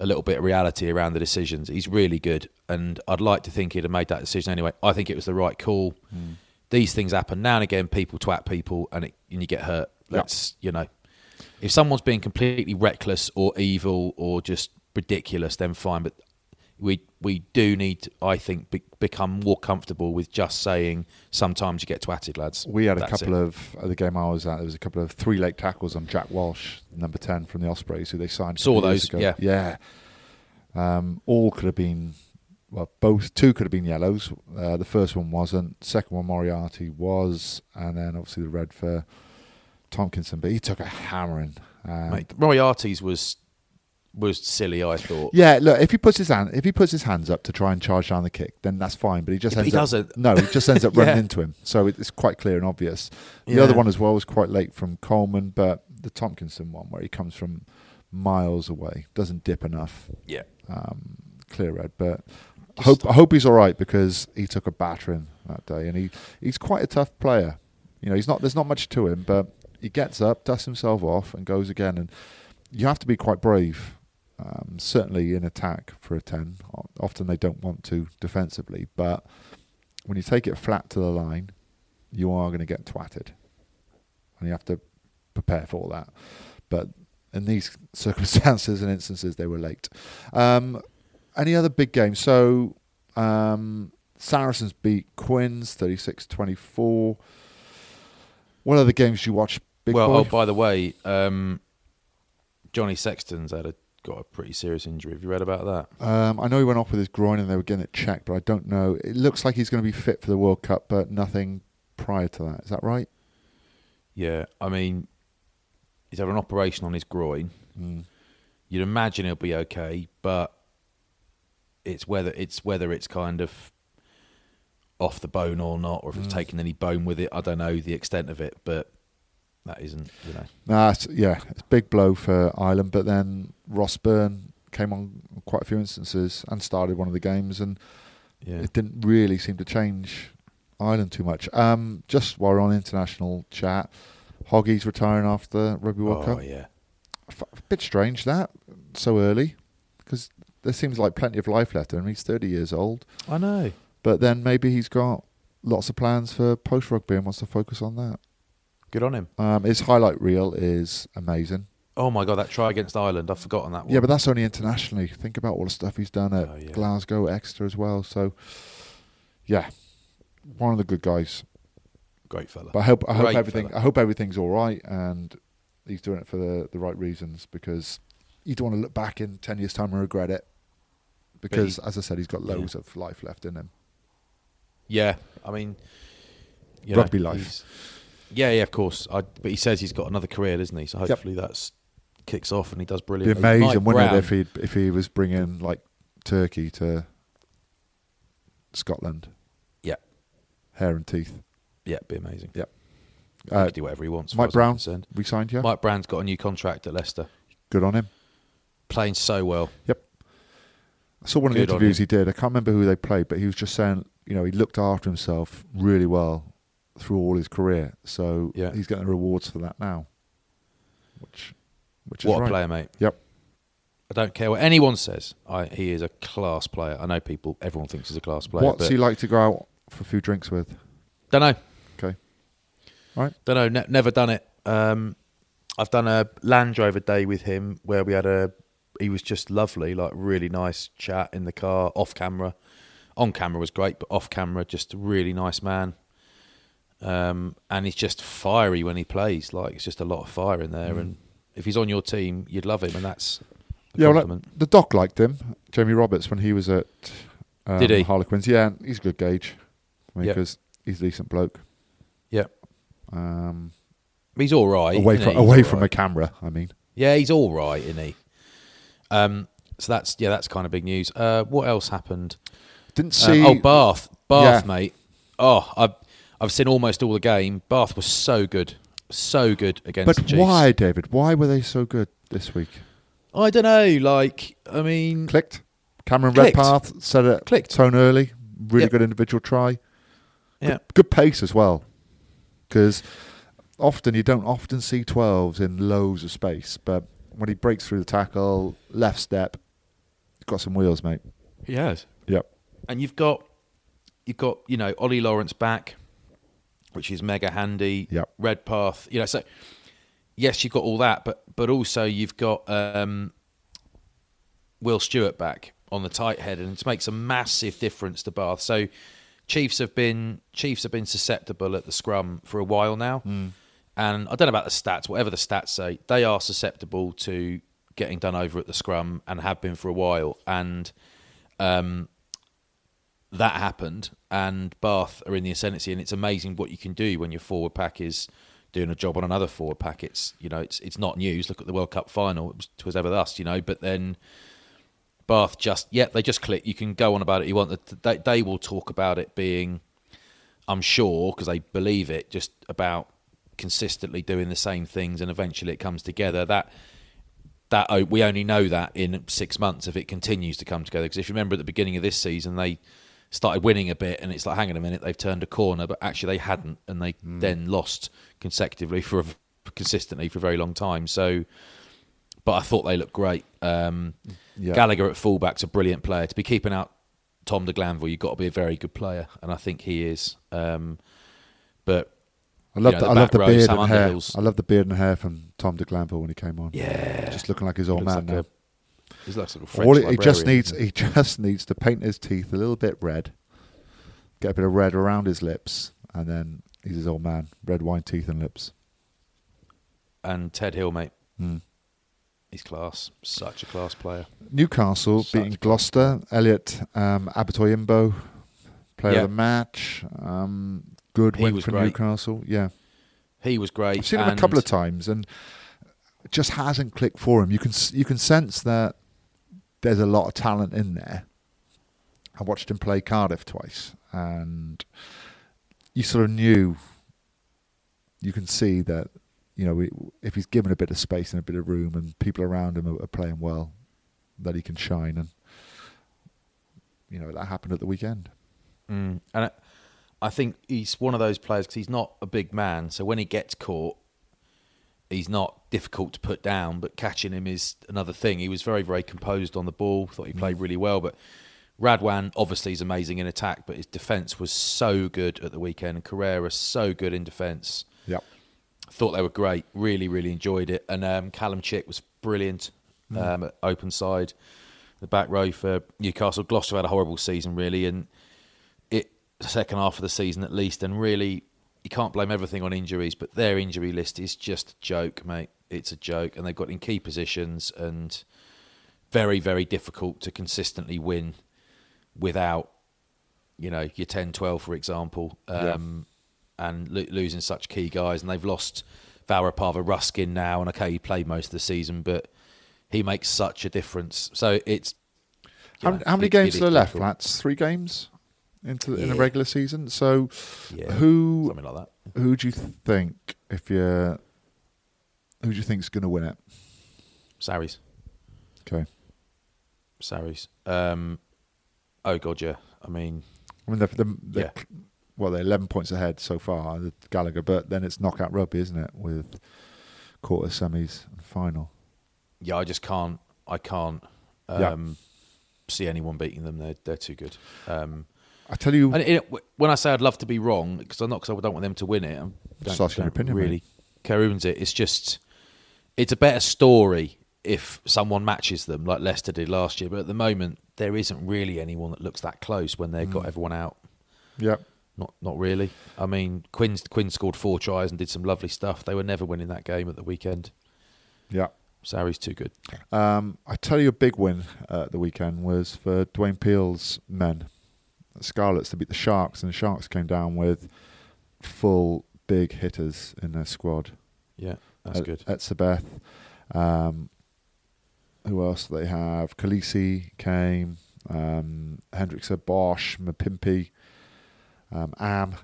a little bit of reality around the decisions. He's really good, and I'd like to think he'd have made that decision anyway. I think it was the right call. These things happen now and again. People twat people and you get hurt. If someone's being completely reckless or evil or just ridiculous, then fine, but we do need to, I think, become more comfortable with just saying sometimes you get twatted, lads. We had at the game I was at, there was a couple of 3-leg tackles on Jack Walsh, number 10 from the Ospreys, who they signed. Saw those, ago. Yeah. All could have been, well, both, two could have been yellows. The first one wasn't, second one Moriarty was, and then obviously the red for Tomkinson, but he took a hammering. Mate, Moriarty's was silly, I thought. Yeah, look, if he puts his hands up to try and charge down the kick, then that's fine. But he just ends up running into him. So it's quite clear and obvious. The other one as well was quite late from Coleman, but the Tomkinson one where he comes from miles away doesn't dip enough. Yeah, clear red. But I hope he's all right because he took a battering that day, and he's quite a tough player. You know, there's not much to him, but he gets up, dusts himself off, and goes again. And you have to be quite brave. Certainly in attack for a 10. Often they don't want to defensively, but when you take it flat to the line, you are going to get twatted. And you have to prepare for all that. But in these circumstances and instances, they were late. Any other big games? So Saracens beat Quince 36-24. What other games you watch, big boy? Oh, by the way, Johnny Sexton's got a pretty serious injury. Have you read about that? I know he went off with his groin and they were getting it checked, but I don't know. It looks like he's going to be fit for the World Cup, but nothing prior to that. Is that right? Yeah. I mean, he's had an operation on his groin. You'd imagine he'll be okay, but it's whether it's kind of off the bone or not, or if it's taking any bone with it. I don't know the extent of it, but that isn't, you know. It's a big blow for Ireland, but then Ross Byrne came on quite a few instances and started one of the games, and it didn't really seem to change Ireland too much. Just while we're on international chat, Hoggy's retiring after Rugby World Cup. Oh, yeah. A bit strange that, so early, because there seems like plenty of life left, and he's 30 years old. I know. But then maybe he's got lots of plans for post-rugby and wants to focus on that. Good on him. His highlight reel is amazing. Oh my God, that try against Ireland, I've forgotten that one. Yeah, but that's only internationally. Think about all the stuff he's done at Glasgow, Exeter as well. So, yeah, one of the good guys. Great fella. But I hope everything's all right, and he's doing it for the right reasons, because you don't want to look back in 10 years' time and regret it, because, as I said, he's got loads of life left in him. Yeah, I mean... Rugby life. Yeah, of course. But he says he's got another career, isn't he? So hopefully that kicks off and he does brilliantly. It'd be amazing, wouldn't it, if he was bringing, Turkey to Scotland. Yeah. Hair and teeth. Yeah, it'd be amazing. Yeah. He can do whatever he wants. Mike Brown, we signed here. Mike Brown's got a new contract at Leicester. Good on him. Playing so well. Yep. I saw one of the interviews he did. I can't remember who they played, but he was just saying, he looked after himself really well through all his career. So he's getting rewards for that now. Which is what a player, mate. Yep. I don't care what anyone says. He is a class player. I know everyone thinks he's a class player. What's he like to go out for a few drinks with? Don't know. Okay. All right. Don't know. Never done it. I've done a Land Rover day with him where we had he was just lovely, really nice chat in the car, off camera. On camera was great, but off camera, just a really nice man. And he's just fiery when he plays. It's just a lot of fire in there. Mm. And if he's on your team, you'd love him, and that's a compliment. The doc liked him, Jamie Roberts, when he was at Harlequins. Yeah, he's a good gauge. I mean, because he's a decent bloke. Yeah. He's all right. Away from a camera, I mean. Yeah, he's all right, isn't he? So that's kind of big news. What else happened? Didn't see. Bath, mate. Oh, I've seen almost all the game. Bath was so good against. But the why, David? Why were they so good this week? I don't know. Clicked. Cameron Redpath set it. Clicked. Tone early. Really good individual try. Yeah. Good pace as well, because often you don't see 12s in loads of space, but when he breaks through the tackle, left step, he's got some wheels, mate. He has. Yep. And you've got Ollie Lawrence back, which is mega handy. Yep. Redpath, so yes, you've got all that, but also you've got Will Stewart back on the tight head, and it makes a massive difference to Bath. So Chiefs have been susceptible at the scrum for a while now. Mm. And I don't know about the stats, whatever the stats say, they are susceptible to getting done over at the scrum and have been for a while. And that happened, and Bath are in the ascendancy, and it's amazing what you can do when your forward pack is doing a job on another forward pack. It's it's not news. Look at the World Cup final, it was ever thus, but then Bath they just click. You can go on about it. You want they will talk about it being, I'm sure, because they believe it, just about consistently doing the same things, and eventually it comes together. That we only know that in 6 months if it continues to come together. Because if you remember at the beginning of this season, they started winning a bit, and it's like, hang on a minute, they've turned a corner, but actually they hadn't, and they then lost consecutively consistently for a very long time. So, but I thought they looked great. Gallagher at fullback's a brilliant player. To be keeping out Tom de Glanville, you've got to be a very good player, and I think he is. But I love the beard and hair. I love the beard and hair from Tom de Glanville when he came on. Yeah, just looking like his old man now. He looks like a French librarian. He just needs to paint his teeth a little bit red, get a bit of red around his lips, and then he's his old man. Red wine, teeth, and lips. And Ted Hill, mate. Mm. He's class. Such a class player. Newcastle beating Gloucester. Elliot Abatoyimbo, player of the match. Good win for Newcastle. Yeah, he was great. I've seen him a couple of times, and it just hasn't clicked for him. You can sense that there's a lot of talent in there. I watched him play Cardiff twice, and you sort of knew. You can see that if he's given a bit of space and a bit of room, and people around him are playing well, that he can shine. And that happened at the weekend. Mm. And I think he's one of those players, because he's not a big man, so when he gets caught, he's not difficult to put down, but catching him is another thing. He was very, very composed on the ball. Thought he played really well, but Radwan obviously is amazing in attack, but his defence was so good at the weekend, and Carrera so good in defence. Yep. Thought they were great. Really, really enjoyed it. And Callum Chick was brilliant at open side. The back row for Newcastle. Gloucester had a horrible season, really, and the second half of the season at least, and really you can't blame everything on injuries, but their injury list is just a joke, mate. It's a joke, and they've got in key positions and very, very difficult to consistently win without, you know, your 10-12, for example, and losing such key guys. And they've lost Vaurapava Ruskin now, and okay, he played most of the season, but he makes such a difference. So it's... How many games are left, Flats? 3 games? In a regular season, so who something like that. Who do you think who do you think's going to win it? Sarries. Okay. Sarries. Oh god, yeah. I mean, they're well, they're 11 points ahead so far, Gallagher. But then it's knockout rugby, isn't it? With quarter, semis, and final. Yeah, I just can't. I can't see anyone beating them. They're too good. I tell you, when I say I'd love to be wrong, because I'm not, because I don't want them to win it. I don't really care who wins it. It's just, it's a better story if someone matches them, like Leicester did last year. But at the moment, there isn't really anyone that looks that close when they've got everyone out. Yeah, not really. I mean, Quinn scored 4 tries and did some lovely stuff. They were never winning that game at the weekend. Yeah, Sarri's too good. I tell you, a big win at the weekend was for Dwayne Peel's men. Scarlets to beat the Sharks, and the Sharks came down with full big hitters in their squad. Yeah, that's good. Etzebeth. Who else do they have? Khaleesi came, Hendrickson, Bosch, Mapimpi, Am,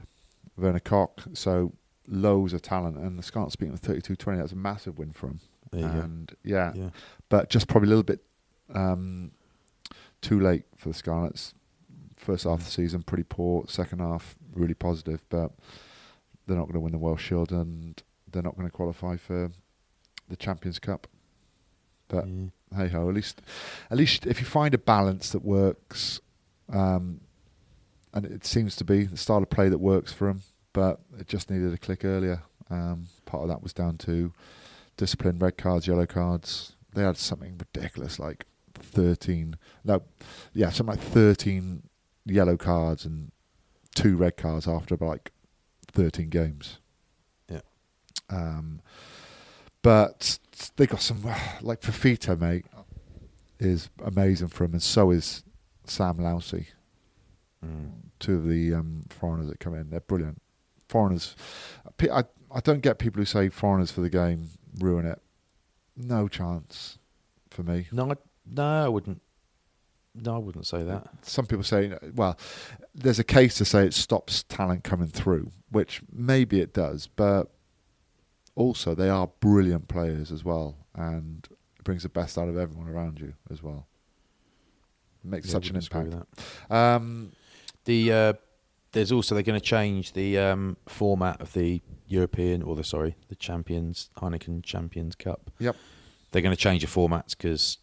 Werner Koch. So loads of talent, and the Scarlets beating with 32-20. That's a massive win for them. But just probably a little bit too late for the Scarlets. First half of the season, pretty poor. Second half, really positive. But they're not going to win the Welsh Shield, and they're not going to qualify for the Champions Cup. But hey ho, at least if you find a balance that works, and it seems to be the style of play that works for them, but it just needed a click earlier. Part of that was down to discipline, red cards, yellow cards. They had something ridiculous like 13 yellow cards and 2 red cards after like 13 games. Yeah. But they got some, like Fafita, mate, is amazing for him, and so is Sam Lousy. Two of the foreigners that come in, they're brilliant. Foreigners, I don't get people who say foreigners for the game ruin it. No chance for me. No, I wouldn't. No, I wouldn't say that. Some people say, well, there's a case to say it stops talent coming through, which maybe it does, but also they are brilliant players as well, and it brings the best out of everyone around you as well. It makes such an impact. There's also, they're going to change the format of the the Champions Heineken Champions Cup. Yep. They're going to change the formats because...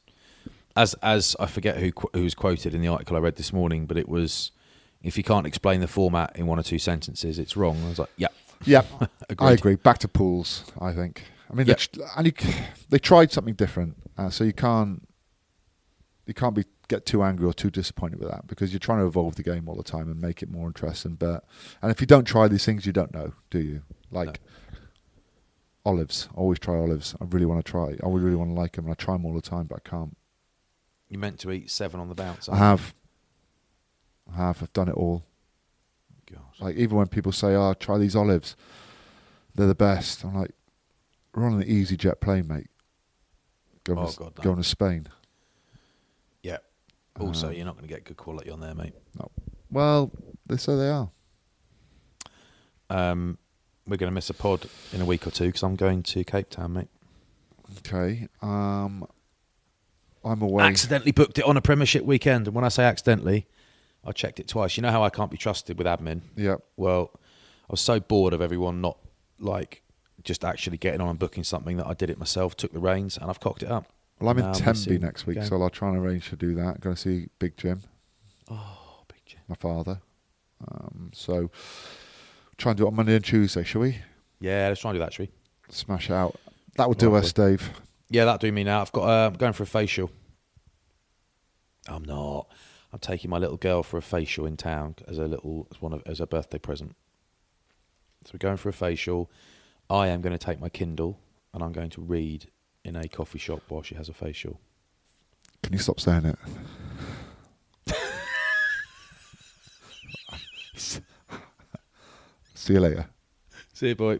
As I forget who was quoted in the article I read this morning, but it was, if you can't explain the format in 1 or 2 sentences, it's wrong. I was like, yeah, I agree. Back to pools, I think. I mean, they tried something different, so you can't get too angry or too disappointed with that, because you're trying to evolve the game all the time and make it more interesting. And if you don't try these things, you don't know, do you? Olives, I always try olives. I really want to try. I really want to like them, and I try them all the time, but I can't. You meant to eat 7 on the bounce. I have. I've done it all. Gosh. Like, even when people say, try these olives, they're the best. I'm like, we're on an EasyJet plane, mate. Going to Spain. Yeah. Also, you're not going to get good quality on there, mate. No. Well, they say they are. We're going to miss a pod in a week or 2 because I'm going to Cape Town, mate. Okay. I'm away. Accidentally booked it on a Premiership weekend, and when I say accidentally, I checked it twice. You know how I can't be trusted with admin? Yeah. Well, I was so bored of everyone not just actually getting on and booking something that I did it myself, took the reins, and I've cocked it up. Well, I'm in Temby next week, so I'll try and arrange to do that. Going to see Big Jim. Oh, Big Jim. My father. So try and do it on Monday and Tuesday, shall we? Yeah, let's try and do that, shall we? Smash out. That would do us, Dave. Yeah, that'll do me now. I've got. I'm going for a facial. I'm not. I'm taking my little girl for a facial in town as a birthday present. So we're going for a facial. I am going to take my Kindle and I'm going to read in a coffee shop while she has a facial. Can you stop saying it? See you later. See you, boy.